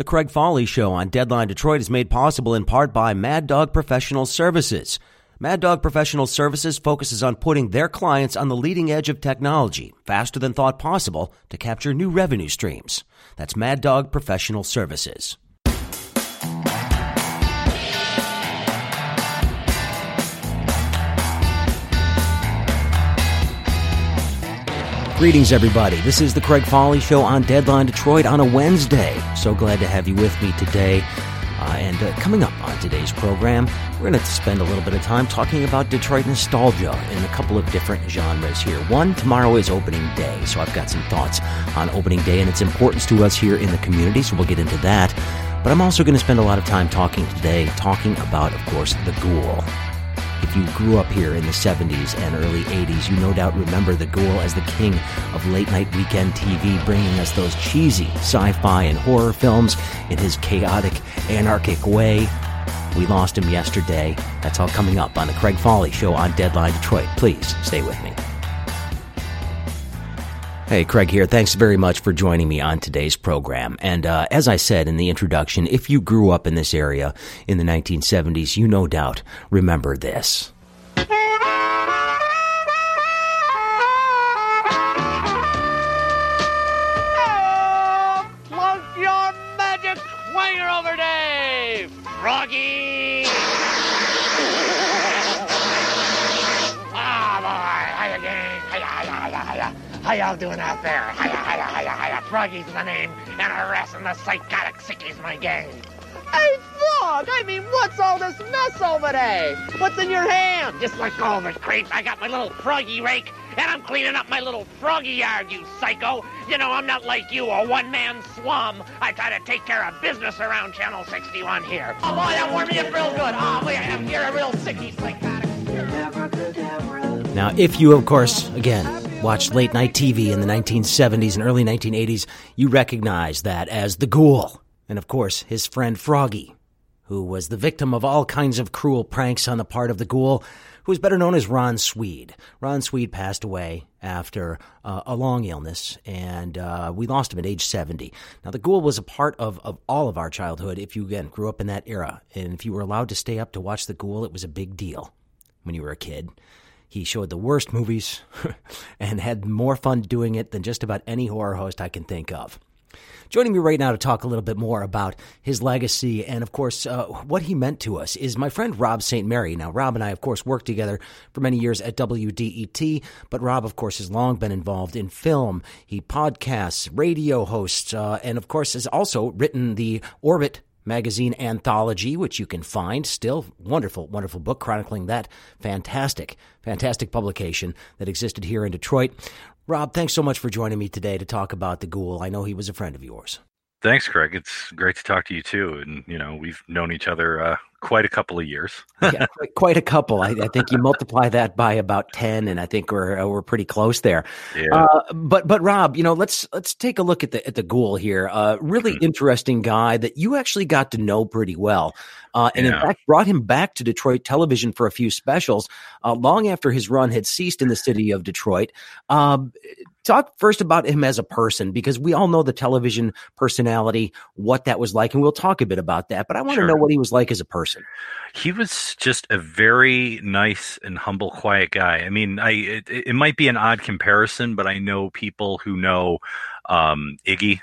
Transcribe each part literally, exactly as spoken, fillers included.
The Craig Fahle Show on Deadline Detroit is made possible in part by Mad Dog Professional Services. Mad Dog Professional Services focuses on putting their clients on the leading edge of technology, faster than thought possible, to capture new revenue streams. That's Mad Dog Professional Services. Greetings, everybody. This is the Craig Fahle Show on Deadline Detroit on a Wednesday. So glad to have you with me today. Uh, and uh, coming up on today's program, we're going to spend a little bit of time talking about Detroit nostalgia in a couple of different genres here. One, tomorrow is opening day, so I've got some thoughts on opening day and its importance to us here in the community, so we'll get into that. But I'm also going to spend a lot of time talking today, talking about, of course, the Ghoul. If you grew up here in the seventies and early eighties, you no doubt remember the Ghoul as the king of late-night weekend T V, bringing us those cheesy sci-fi and horror films in his chaotic, anarchic way. We lost him yesterday. That's all coming up on the Craig Fahle Show on Deadline Detroit. Please stay with me. Hey, Craig here. Thanks very much for joining me on today's program. And uh, as I said in the introduction, if you grew up in this area in the nineteen seventies, you no doubt remember this. Float your magic way over day, Froggy! How y'all doing out there? Hiya, hiya, hiya, hiya. Froggy's my name, and harassing and the psychotic sickies my gang. Hey, Frog, I mean, what's all this mess over there? What's in your hand? Just like all of it, creep. I got my little Froggy rake, and I'm cleaning up my little Froggy yard, you psycho. You know, I'm not like you, a one-man slum. I try to take care of business around Channel sixty-one here. Oh, boy, that warmed me up real good. Oh, boy, I'm here a real sicky psychotic. Now, if you, of course, again... watched late-night T V in the nineteen seventies and early nineteen eighties, you recognize that as the Ghoul. And, of course, his friend Froggy, who was the victim of all kinds of cruel pranks on the part of the Ghoul, who is better known as Ron Sweed. Ron Sweed passed away after uh, a long illness, and uh, we lost him at age seventy. Now, the Ghoul was a part of, of all of our childhood if you, again, grew up in that era. And if you were allowed to stay up to watch the Ghoul, it was a big deal when you were a kid. He showed the worst movies and had more fun doing it than just about any horror host I can think of. Joining me right now to talk a little bit more about his legacy and, of course, uh, what he meant to us is my friend Rob Saint Mary. Now, Rob and I, of course, worked together for many years at W D E T, but Rob, of course, has long been involved in film. He podcasts, radio hosts, uh, and, of course, has also written the Orbit Magazine anthology, which you can find still. Wonderful, wonderful book chronicling that fantastic, fantastic publication that existed here in Detroit. Rob, thanks so much for joining me today to talk about the Ghoul. I know he was a friend of yours. Thanks, Craig. It's great to talk to you, too. And, you know, we've known each other uh, quite a couple of years. yeah, quite, quite a couple. I, I think you multiply that by about ten, and I think we're we're pretty close there. Yeah. Uh, but but Rob, you know, let's let's take a look at the at the Ghoul here. Uh, really mm-hmm. interesting guy that you actually got to know pretty well, uh, and yeah. in fact brought him back to Detroit television for a few specials uh, long after his run had ceased in the city of Detroit. Um, Talk first about him as a person, because we all know the television personality, what that was like, and we'll talk a bit about that. But I want sure. to know what he was like as a person. He was just a very nice and humble, quiet guy. I mean, I it, it might be an odd comparison, but I know people who know um, Iggy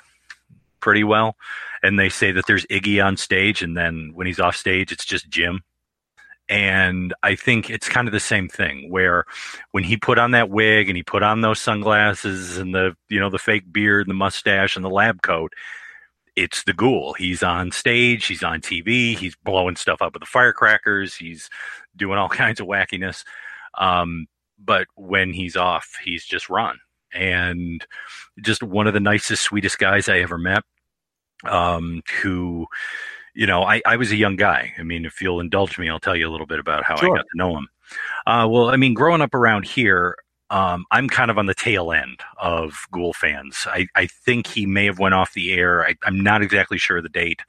pretty well, and they say that there's Iggy on stage, and then when he's off stage, it's just Jim. And I think it's kind of the same thing where when he put on that wig and he put on those sunglasses and the, you know, the fake beard and the mustache and the lab coat, it's the Ghoul. He's on stage. He's on T V. He's blowing stuff up with the firecrackers. He's doing all kinds of wackiness. Um, but when he's off, he's just Ron, and just one of the nicest, sweetest guys I ever met, um, who, You know, I, I was a young guy. I mean, if you'll indulge me, I'll tell you a little bit about how sure. I got to know him. Uh, well, I mean, growing up around here, um, I'm kind of on the tail end of Ghoul fans. I, I think he may have went off the air. I, I'm not exactly sure of the date,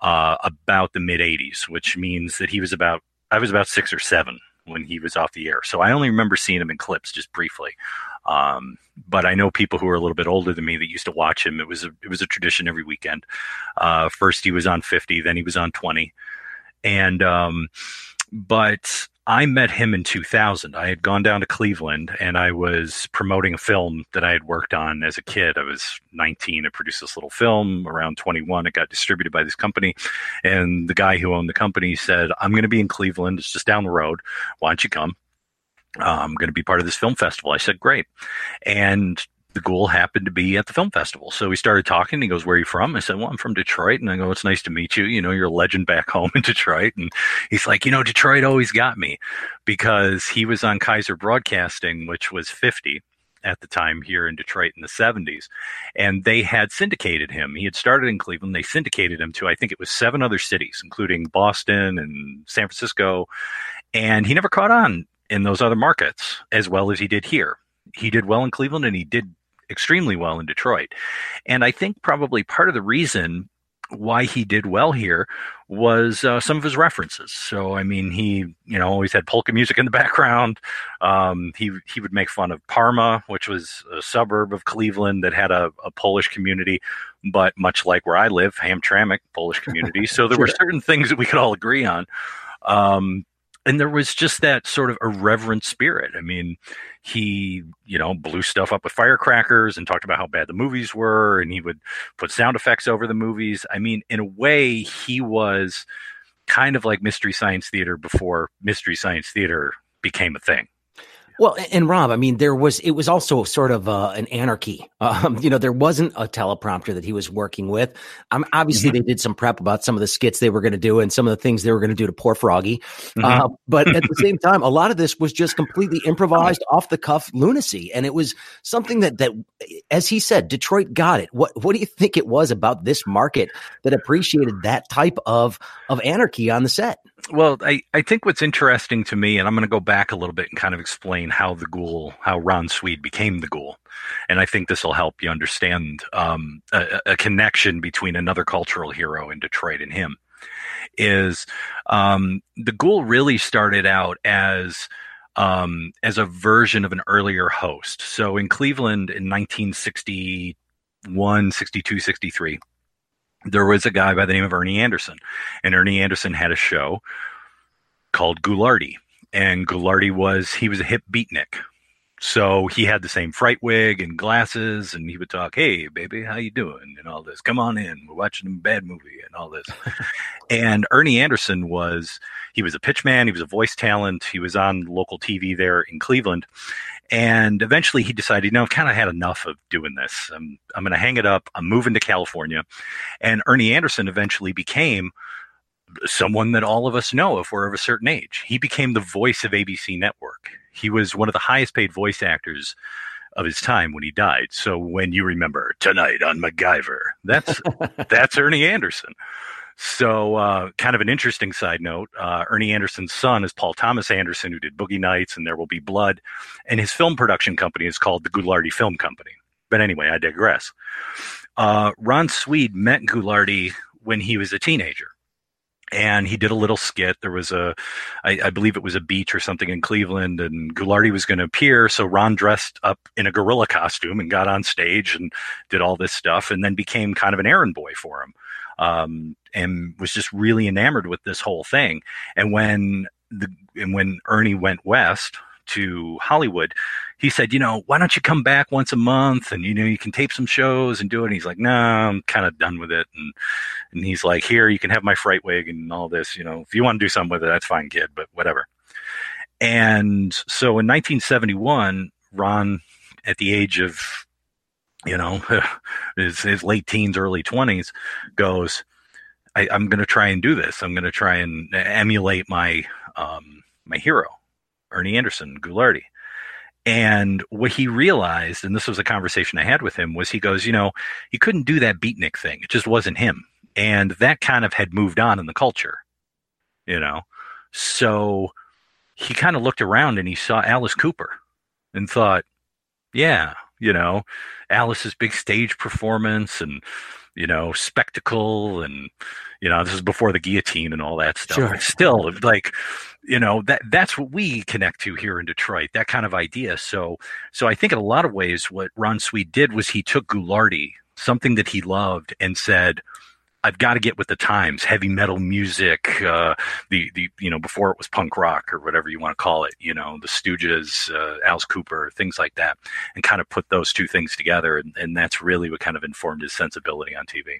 uh, about the mid-eighties, which means that he was about, I was about six or seven when he was off the air. So I only remember seeing him in clips just briefly. Um, but I know people who are a little bit older than me that used to watch him. It was a, it was a tradition every weekend. Uh, first he was on fifty, then he was on twenty. And, um, but I met him in two thousand. I had gone down to Cleveland and I was promoting a film that I had worked on as a kid. I was nineteen. I produced this little film around twenty-one. It got distributed by this company. And the guy who owned the company said, I'm going to be in Cleveland. It's just down the road. Why don't you come? Uh, I'm going to be part of this film festival. I said, great. And the Ghoul happened to be at the film festival. So we started talking. He goes, where are you from? I said, well, I'm from Detroit. And I go, it's nice to meet you. You know, you're a legend back home in Detroit. And he's like, you know, Detroit always got me, because he was on Kaiser Broadcasting, which was fifty at the time here in Detroit in the seventies. And they had syndicated him. He had started in Cleveland. They syndicated him to, I think it was seven other cities, including Boston and San Francisco. And he never caught on in those other markets as well as he did here. He did well in Cleveland and he did extremely well in Detroit. And I think probably part of the reason why he did well here was uh, some of his references. So, I mean, he, you know, always had polka music in the background. Um, he, he would make fun of Parma, which was a suburb of Cleveland that had a, a Polish community, but much like where I live, Hamtramck, Polish community. So there were certain things that we could all agree on. Um, And there was just that sort of irreverent spirit. I mean, he, you know, blew stuff up with firecrackers and talked about how bad the movies were, and he would put sound effects over the movies. I mean, in a way, he was kind of like Mystery Science Theater before Mystery Science Theater became a thing. Well, and Rob, I mean, there was, it was also sort of uh, an anarchy. Um, you know, there wasn't a teleprompter that he was working with. Um, obviously, mm-hmm. they did some prep about some of the skits they were going to do and some of the things they were going to do to poor Froggy. Mm-hmm. Uh, but at the same time, a lot of this was just completely improvised, off the cuff lunacy. And it was something that, that, as he said, Detroit got it. What what do you think it was about this market that appreciated that type of, of anarchy on the set? Well, I, I think what's interesting to me, and I'm going to go back a little bit and kind of explain how the Ghoul, how Ron Sweed became the Ghoul. And I think this will help you understand um, a, a connection between another cultural hero in Detroit and him. Is um, the Ghoul really started out as um, as a version of an earlier host. So in Cleveland in nineteen sixty-one, sixty-two, sixty-three, there was a guy by the name of Ernie Anderson, and Ernie Anderson had a show called Ghoulardi, and Ghoulardi was, he was a hip beatnik. So he had the same fright wig and glasses, and he would talk, hey, baby, how you doing? And all this, come on in, we're watching a bad movie and all this. And Ernie Anderson was, he was a pitch man. He was a voice talent. He was on local T V there in Cleveland. And eventually he decided, you know, I've kind of had enough of doing this. I'm, I'm going to hang it up. I'm moving to California. And Ernie Anderson eventually became someone that all of us know if we're of a certain age. He became the voice of A B C Network. He was one of the highest paid voice actors of his time when he died. So when you remember tonight on MacGyver, that's, that's Ernie Anderson. So uh, kind of an interesting side note, uh, Ernie Anderson's son is Paul Thomas Anderson, who did Boogie Nights and There Will Be Blood. And his film production company is called the Ghoulardi Film Company. But anyway, I digress. Uh, Ron Sweed met Ghoulardi when he was a teenager. And he did a little skit. There was a, I, I believe it was a beach or something in Cleveland, and Ghoulardi was going to appear. So Ron dressed up in a gorilla costume and got on stage and did all this stuff, and then became kind of an errand boy for him. Um, and was just really enamored with this whole thing. And when the, and when Ernie went west to Hollywood, he said, you know, why don't you come back once a month and, you know, you can tape some shows and do it. And he's like, no, nah, I'm kind of done with it. And, and he's like, here, you can have my fright wig and all this, you know, if you want to do something with it, that's fine, kid, but whatever. And so in nineteen seventy-one, Ron, at the age of, you know, his, his late teens, early twenties, goes, I, I'm going to try and do this. I'm going to try and emulate my, um, my hero, Ernie Anderson, Ghoulardi. And what he realized, and this was a conversation I had with him, was he goes, you know, he couldn't do that beatnik thing. It just wasn't him. And that kind of had moved on in the culture, you know. So he kind of looked around and he saw Alice Cooper and thought, yeah, you know, Alice's big stage performance and you know, spectacle, and, you know, this is before the guillotine and all that stuff. Sure. But still, like, you know, that that's what we connect to here in Detroit, that kind of idea. So, so I think in a lot of ways what Ron Sweed did was he took Ghoulardi, something that he loved, and said, I've got to get with the times, heavy metal music, uh, the, the, you know, before it was punk rock or whatever you want to call it, you know, the Stooges, uh, Alice Cooper, things like that, and kind of put those two things together. And, and that's really what kind of informed his sensibility on T V.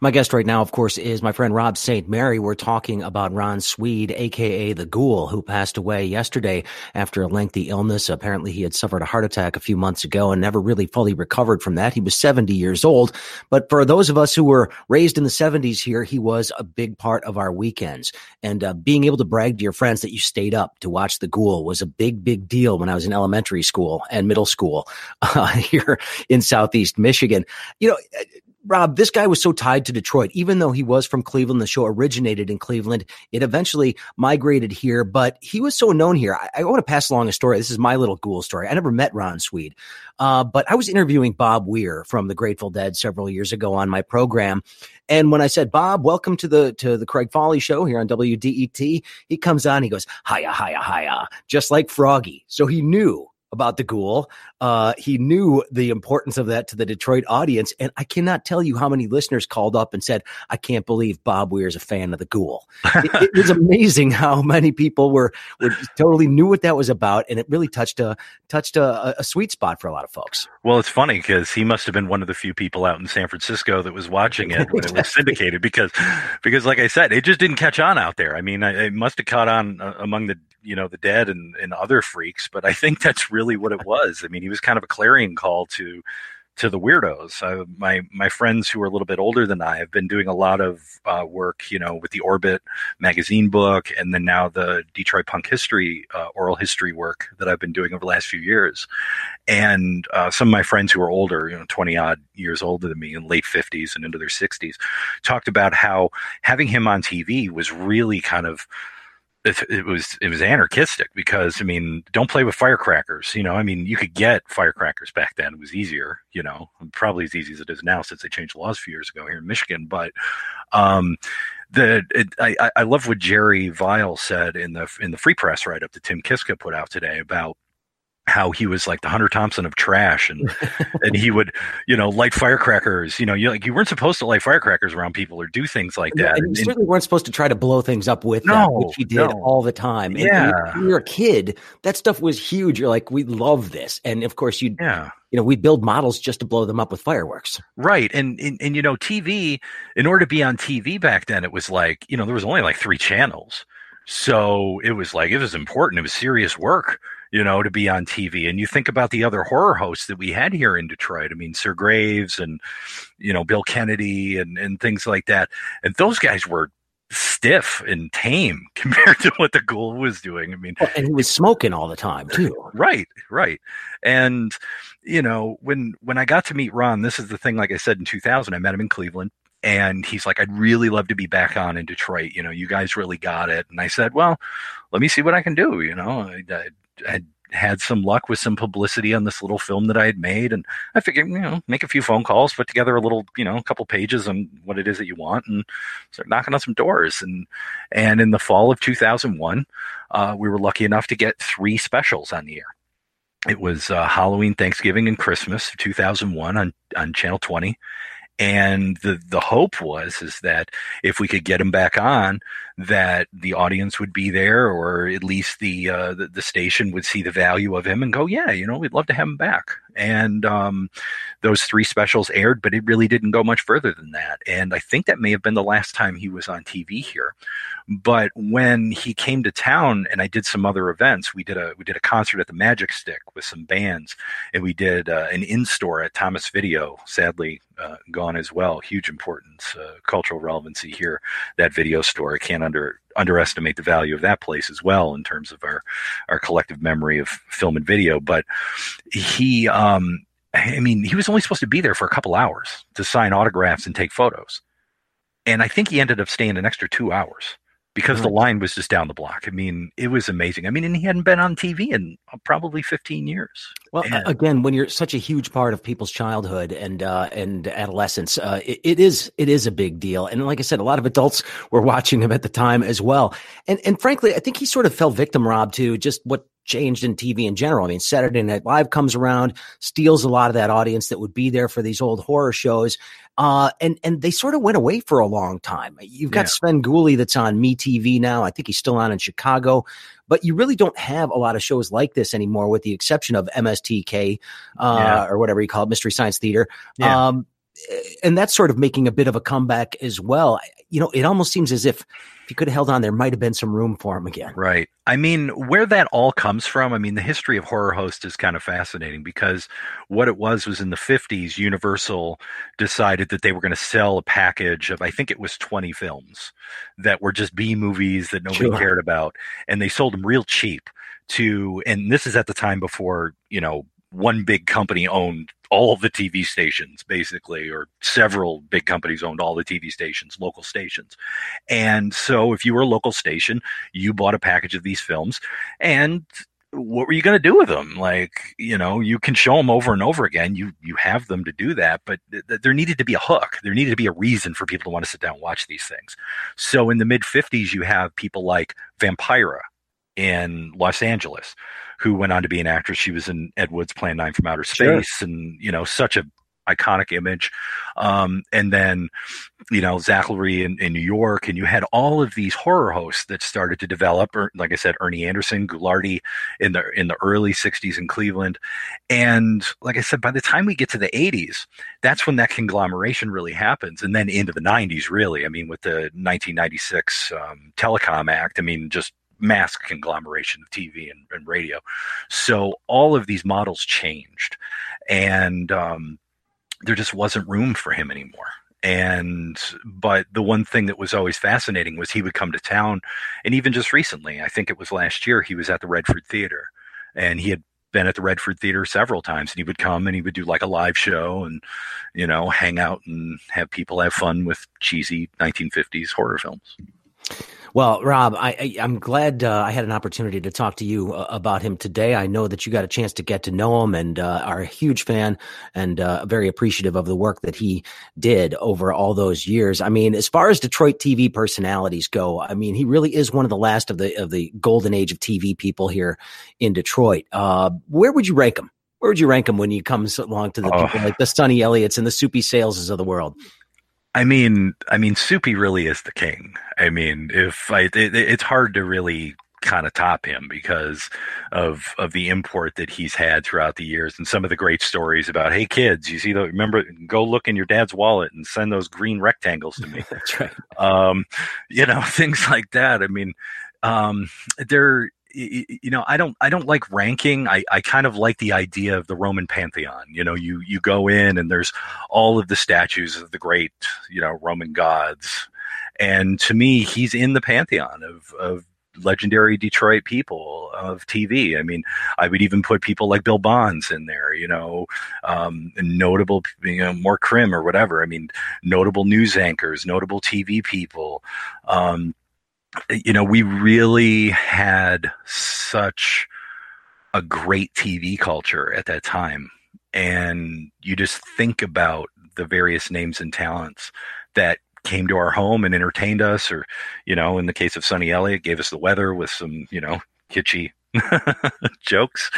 My guest right now, of course, is my friend Rob Saint Mary. We're talking about Ron Sweed, a k a the Ghoul, who passed away yesterday after a lengthy illness. Apparently, he had suffered a heart attack a few months ago and never really fully recovered from that. He was seventy years old. But for those of us who were raised in the seventies here, he was a big part of our weekends. And uh, being able to brag to your friends that you stayed up to watch the Ghoul was a big, big deal when I was in elementary school and middle school uh, here in Southeast Michigan. You know, Rob, this guy was so tied to Detroit. Even though he was from Cleveland, the show originated in Cleveland. It eventually migrated here, but he was so known here. I, I want to pass along a story. This is my little Ghoul story. I never met Ron Sweed, uh, but I was interviewing Bob Weir from the Grateful Dead several years ago on my program. And when I said, Bob, welcome to the to the Craig Fahle show here on W D E T, he comes on, he goes, hiya, hiya, hiya, just like Froggy. So he knew about the Ghoul. Uh, he knew the importance of that to the Detroit audience. And I cannot tell you how many listeners called up and said, I can't believe Bob Weir is a fan of the Ghoul. it, it was amazing how many people were, were totally knew what that was about. And it really touched a, touched a, a sweet spot for a lot of folks. Well, it's funny because he must've been one of the few people out in San Francisco that was watching it when exactly. It was syndicated because, because like I said, it just didn't catch on out there. I mean, I, it must've caught on uh, among the, you know, the Dead and, and other freaks, but I think that's really what it was. I mean, he was kind of a clarion call to, to the weirdos. Uh, my, my friends who are a little bit older than I have been doing a lot of uh, work, you know, with the Orbit magazine book, and then now the Detroit punk history, uh, oral history work that I've been doing over the last few years. And uh, some of my friends who are older, you know, twenty odd years older than me, in late fifties and into their sixties, talked about how having him on T V was really kind of, It was it was anarchistic because, I mean, don't play with firecrackers. You know, I mean, you could get firecrackers back then. It was easier, you know, probably as easy as it is now since they changed the laws a few years ago here in Michigan. But um, the it, I, I love what Jerry Vile said in the in the Free Press write-up that Tim Kiska put out today about how he was like the Hunter Thompson of trash, and and he would, you know, light firecrackers. You know, you like you weren't supposed to light firecrackers around people or do things like that. And you and, certainly weren't supposed to try to blow things up with no, them, which he did no. all the time. Yeah. And, and when you're a kid, that stuff was huge. You're like, we love this, and of course you, yeah. you know, we build models just to blow them up with fireworks, right? And, and and you know, T V. In order to be on T V back then, it was like, you know, there was only like three channels, so it was like it was important. It was serious work, you know, to be on T V. And you think about the other horror hosts that we had here in Detroit. I mean, Sir Graves and, you know, Bill Kennedy and, and things like that. And those guys were stiff and tame compared to what the Ghoul was doing. I mean, well, and he was smoking all the time too. Right, right. And, you know, when, when I got to meet Ron, this is the thing, like I said, in two thousand, I met him in Cleveland. And he's like, I'd really love to be back on in Detroit. You know, you guys really got it. And I said, well, let me see what I can do. You know, I, I I had some luck with some publicity on this little film that I had made. And I figured, you know, make a few phone calls, put together a little, you know, a couple pages on what it is that you want, and start knocking on some doors. And, and in the fall of two thousand one, uh, we were lucky enough to get three specials on the air. It was uh, Halloween, Thanksgiving, and Christmas of two thousand one on, on Channel twenty. And the, the hope was, is that if we could get him back on, that the audience would be there, or at least the, uh, the, the station would see the value of him and go, yeah, you know, we'd love to have him back. And um, those three specials aired, but it really didn't go much further than that. And I think that may have been the last time he was on T V here. But when he came to town, and I did some other events, we did a we did a concert at the Magic Stick with some bands, and we did uh, an in-store at Thomas Video, sadly uh, gone as well. Huge importance, uh, cultural relevancy here. That video store, I can't under underestimate the value of that place as well in terms of our our collective memory of film and video. But he, um, I mean, he was only supposed to be there for a couple hours to sign autographs and take photos, and I think he ended up staying an extra two hours. because mm-hmm. the line was just down the block. I mean, it was amazing. I mean, and he hadn't been on T V in probably fifteen years. Well, and, again, when you're such a huge part of people's childhood and uh, and adolescence, uh, it, it is it is a big deal. And like I said, a lot of adults were watching him at the time as well. And and frankly, I think he sort of fell victim, Rob, to just what changed in T V in general. I mean, Saturday Night Live comes around, steals a lot of that audience that would be there for these old horror shows. Uh, and, and they sort of went away for a long time. You've got yeah. Sven Gulli that's on MeTV now. I think he's still on in Chicago, but you really don't have a lot of shows like this anymore, with the exception of M S T K, uh, yeah. or whatever you call it, Mystery Science Theater. Yeah. Um, and that's sort of making a bit of a comeback as well. You know, it almost seems as if if he could have held on, there might have been some room for him again. Right. I mean, where that all comes from, I mean, the history of horror hosts is kind of fascinating, because what it was was in the fifties, Universal decided that they were going to sell a package of, I think it was twenty films that were just B movies that nobody sure. cared about. And they sold them real cheap to, and this is at the time before, you know, one big company owned all of the T V stations, basically, or several big companies owned all the T V stations, local stations. And so if you were a local station, you bought a package of these films, and what were you going to do with them? Like, you know, you can show them over and over again. You, you have them to do that, but th- th- there needed to be a hook. There needed to be a reason for people to want to sit down and watch these things. So in the mid fifties, you have people like Vampira in Los Angeles, who went on to be an actress. She was in Ed Wood's Plan nine from Outer Space, sure. and, you know, such a iconic image. Um, and then, you know, Zachary in, in New York, and you had all of these horror hosts that started to develop. Or, like I said, Ernie Anderson, Ghoulardi in the in the early sixties in Cleveland. And like I said, by the time we get to the eighties, that's when that conglomeration really happens. And then into the nineties, really. I mean, with the nineteen ninety-six um, Telecom Act, I mean, just mass conglomeration of T V and, and radio. So all of these models changed, and um, there just wasn't room for him anymore. And, but the one thing that was always fascinating was he would come to town, and even just recently, I think it was last year, he was at the Redford Theater, and he had been at the Redford Theater several times, and he would come and he would do like a live show and, you know, hang out and have people have fun with cheesy nineteen fifties horror films. Well, Rob, I, I, I'm glad uh, I had an opportunity to talk to you uh, about him today. I know that you got a chance to get to know him, and uh, are a huge fan and uh, very appreciative of the work that he did over all those years. I mean, as far as Detroit T V personalities go, I mean, he really is one of the last of the of the golden age of T V people here in Detroit. Uh, where would you rank him? Where would you rank him when he comes along to the oh. people like the Sonny Elliott's and the Soupy Saleses of the world? I mean, I mean, Soupy really is the king. I mean, if I, it, it's hard to really kind of top him because of of the import that he's had throughout the years, and some of the great stories about, hey kids, you see, the, remember, go look in your dad's wallet and send those green rectangles to me. That's right. Um, you know, things like that. I mean, um, they're. You know, I don't, I don't like ranking. I, I kind of like the idea of the Roman pantheon. You know, you, you go in and there's all of the statues of the great, you know, Roman gods. And to me, he's in the pantheon of, of legendary Detroit people of T V. I mean, I would even put people like Bill Bonds in there, you know, um, notable, you know, more Krim or whatever. I mean, notable news anchors, notable T V people, um, you know, we really had such a great T V culture at that time. And you just think about the various names and talents that came to our home and entertained us, or, you know, in the case of Sonny Elliott, gave us the weather with some, you know, kitschy jokes.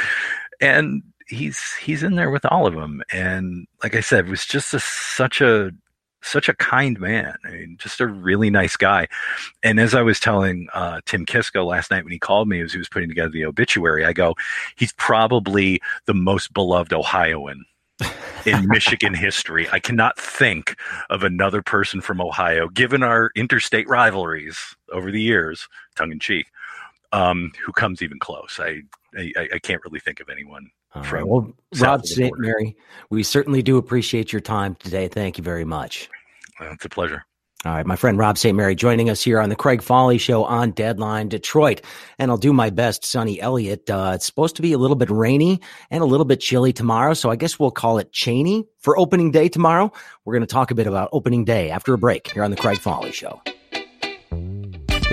And he's, he's in there with all of them. And like I said, it was just a, such a, such a kind man. I mean, just a really nice guy. And as I was telling uh, Tim Kiska last night when he called me, as he was putting together the obituary, I go, he's probably the most beloved Ohioan in Michigan history. I cannot think of another person from Ohio, given our interstate rivalries over the years, tongue in cheek, um, who comes even close. I, I, I can't really think of anyone. Right. Well, Rob Saint Mary, we certainly do appreciate your time today. Thank you very much. Well, it's a pleasure. All right, my friend Rob Saint Mary joining us here on the Craig Fahle Show on Deadline Detroit. And I'll do my best, Sonny Elliott. Uh, it's supposed to be a little bit rainy and a little bit chilly tomorrow, so I guess we'll call it Cheney for opening day tomorrow. We're going to talk a bit about opening day after a break here on the Craig Fahle Show.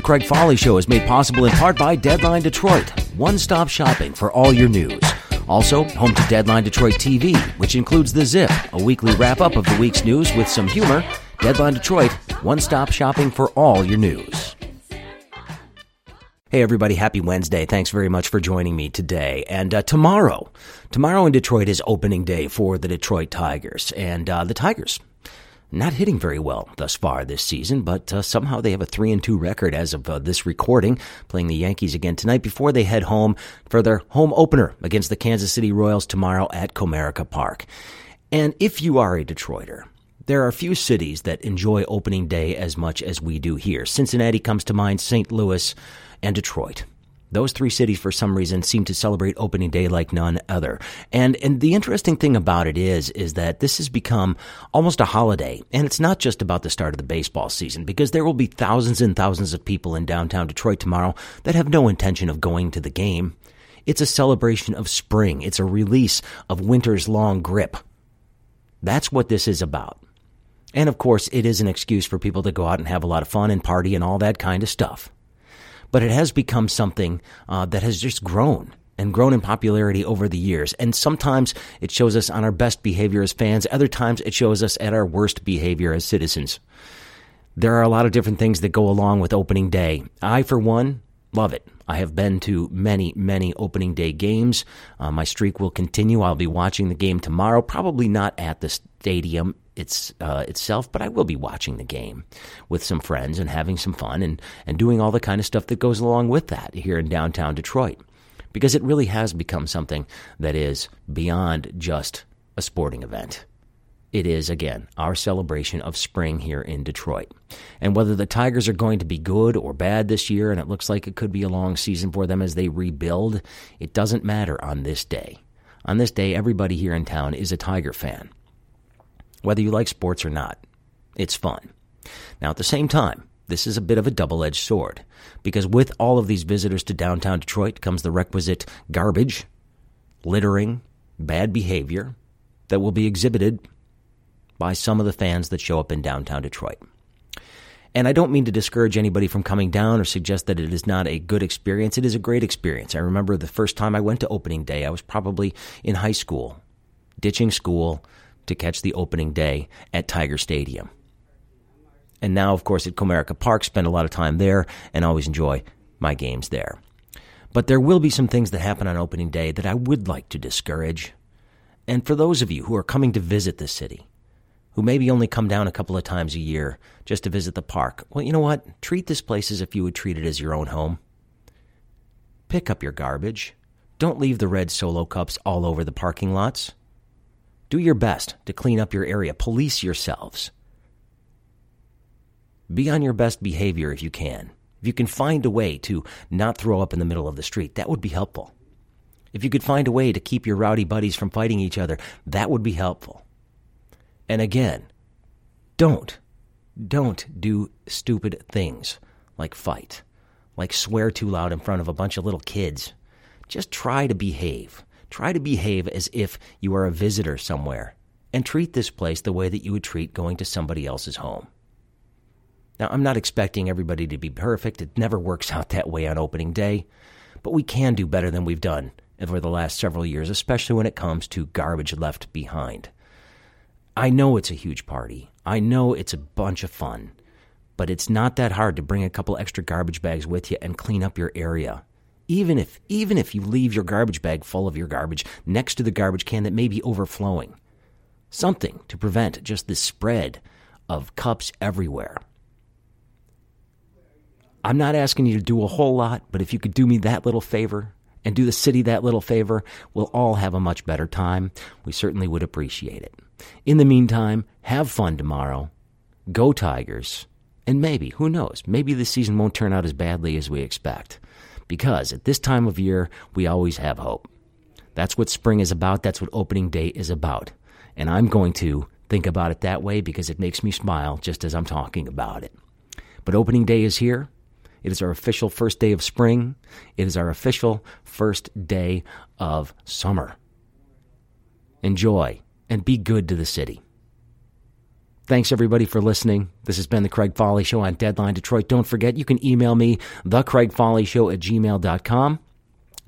The Craig Fahle Show is made possible in part by Deadline Detroit, one-stop shopping for all your news. Also, home to Deadline Detroit T V, which includes The Zip, a weekly wrap-up of the week's news with some humor. Deadline Detroit, one-stop shopping for all your news. Hey, everybody. Happy Wednesday. Thanks very much for joining me today. And uh, tomorrow, tomorrow in Detroit is opening day for the Detroit Tigers. And uh, the Tigers, not hitting very well thus far this season, but uh, somehow they have a three and two record as of uh, this recording, playing the Yankees again tonight before they head home for their home opener against the Kansas City Royals tomorrow at Comerica Park. And if you are a Detroiter, there are few cities that enjoy opening day as much as we do here. Cincinnati comes to mind, Saint Louis, and Detroit. Those three cities, for some reason, seem to celebrate opening day like none other. And and the interesting thing about it is, is that this has become almost a holiday. And it's not just about the start of the baseball season, because there will be thousands and thousands of people in downtown Detroit tomorrow that have no intention of going to the game. It's a celebration of spring. It's a release of winter's long grip. That's what this is about. And, of course, it is an excuse for people to go out and have a lot of fun and party and all that kind of stuff. But it has become something uh, that has just grown and grown in popularity over the years. And sometimes it shows us on our best behavior as fans. Other times it shows us at our worst behavior as citizens. There are a lot of different things that go along with opening day. I, for one, love it. I have been to many, many opening day games. Uh, my streak will continue. I'll be watching the game tomorrow, probably not at the stadium It's, uh, itself, but I will be watching the game with some friends and having some fun and, and doing all the kind of stuff that goes along with that here in downtown Detroit, because it really has become something that is beyond just a sporting event. It is, again, our celebration of spring here in Detroit. And whether the Tigers are going to be good or bad this year, and it looks like it could be a long season for them as they rebuild, it doesn't matter on this day. On this day, everybody here in town is a Tiger fan. Whether you like sports or not, it's fun. Now, at the same time, this is a bit of a double-edged sword, because with all of these visitors to downtown Detroit comes the requisite garbage, littering, bad behavior that will be exhibited by some of the fans that show up in downtown Detroit. And I don't mean to discourage anybody from coming down or suggest that it is not a good experience. It is a great experience. I remember the first time I went to opening day, I was probably in high school, ditching school, to catch the opening day at Tiger Stadium. And now, of course, at Comerica Park, spend a lot of time there and always enjoy my games there. But there will be some things that happen on opening day that I would like to discourage. And for those of you who are coming to visit the city, who maybe only come down a couple of times a year just to visit the park, well, you know what? Treat this place as if you would treat it as your own home. Pick up your garbage. Don't leave the red Solo cups all over the parking lots. Do your best to clean up your area. Police yourselves. Be on your best behavior if you can. If you can find a way to not throw up in the middle of the street, that would be helpful. If you could find a way to keep your rowdy buddies from fighting each other, that would be helpful. And again, don't, don't do stupid things like fight, like swear too loud in front of a bunch of little kids. Just try to behave. Try to behave as if you are a visitor somewhere and treat this place the way that you would treat going to somebody else's home. Now, I'm not expecting everybody to be perfect. It never works out that way on opening day, but we can do better than we've done over the last several years, especially when it comes to garbage left behind. I know it's a huge party. I know it's a bunch of fun, but it's not that hard to bring a couple extra garbage bags with you and clean up your area. Even if even if you leave your garbage bag full of your garbage next to the garbage can that may be overflowing. Something to prevent just this spread of cups everywhere. I'm not asking you to do a whole lot, but if you could do me that little favor and do the city that little favor, we'll all have a much better time. We certainly would appreciate it. In the meantime, have fun tomorrow. Go Tigers. And maybe, who knows, maybe this season won't turn out as badly as we expect. Because at this time of year, we always have hope. That's what spring is about. That's what opening day is about. And I'm going to think about it that way because it makes me smile just as I'm talking about it. But opening day is here. It is our official first day of spring. It is our official first day of summer. Enjoy and be good to the city. Thanks, everybody, for listening. This has been The Craig Fahle Show on Deadline Detroit. Don't forget, you can email me, the craig fahle show at gmail dot com.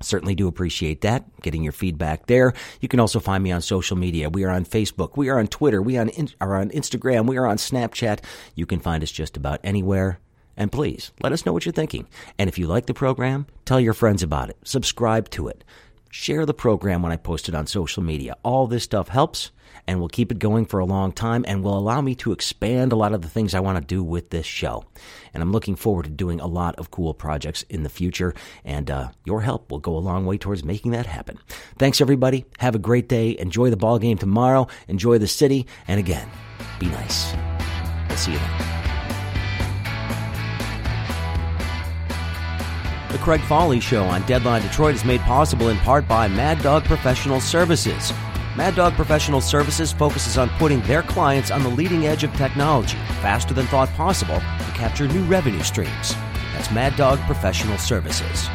Certainly do appreciate that, getting your feedback there. You can also find me on social media. We are on Facebook. We are on Twitter. We on in, are on Instagram. We are on Snapchat. You can find us just about anywhere. And please, let us know what you're thinking. And if you like the program, tell your friends about it. Subscribe to it. Share the program when I post it on social media. All this stuff helps, and we'll keep it going for a long time, and will allow me to expand a lot of the things I want to do with this show. And I'm looking forward to doing a lot of cool projects in the future, and uh, your help will go a long way towards making that happen. Thanks, everybody. Have a great day. Enjoy the ball game tomorrow. Enjoy the city. And again, be nice. I'll see you then. The Craig Fahle Show on Deadline Detroit is made possible in part by Mad Dog Professional Services. Mad Dog Professional Services focuses on putting their clients on the leading edge of technology faster than thought possible to capture new revenue streams. That's Mad Dog Professional Services.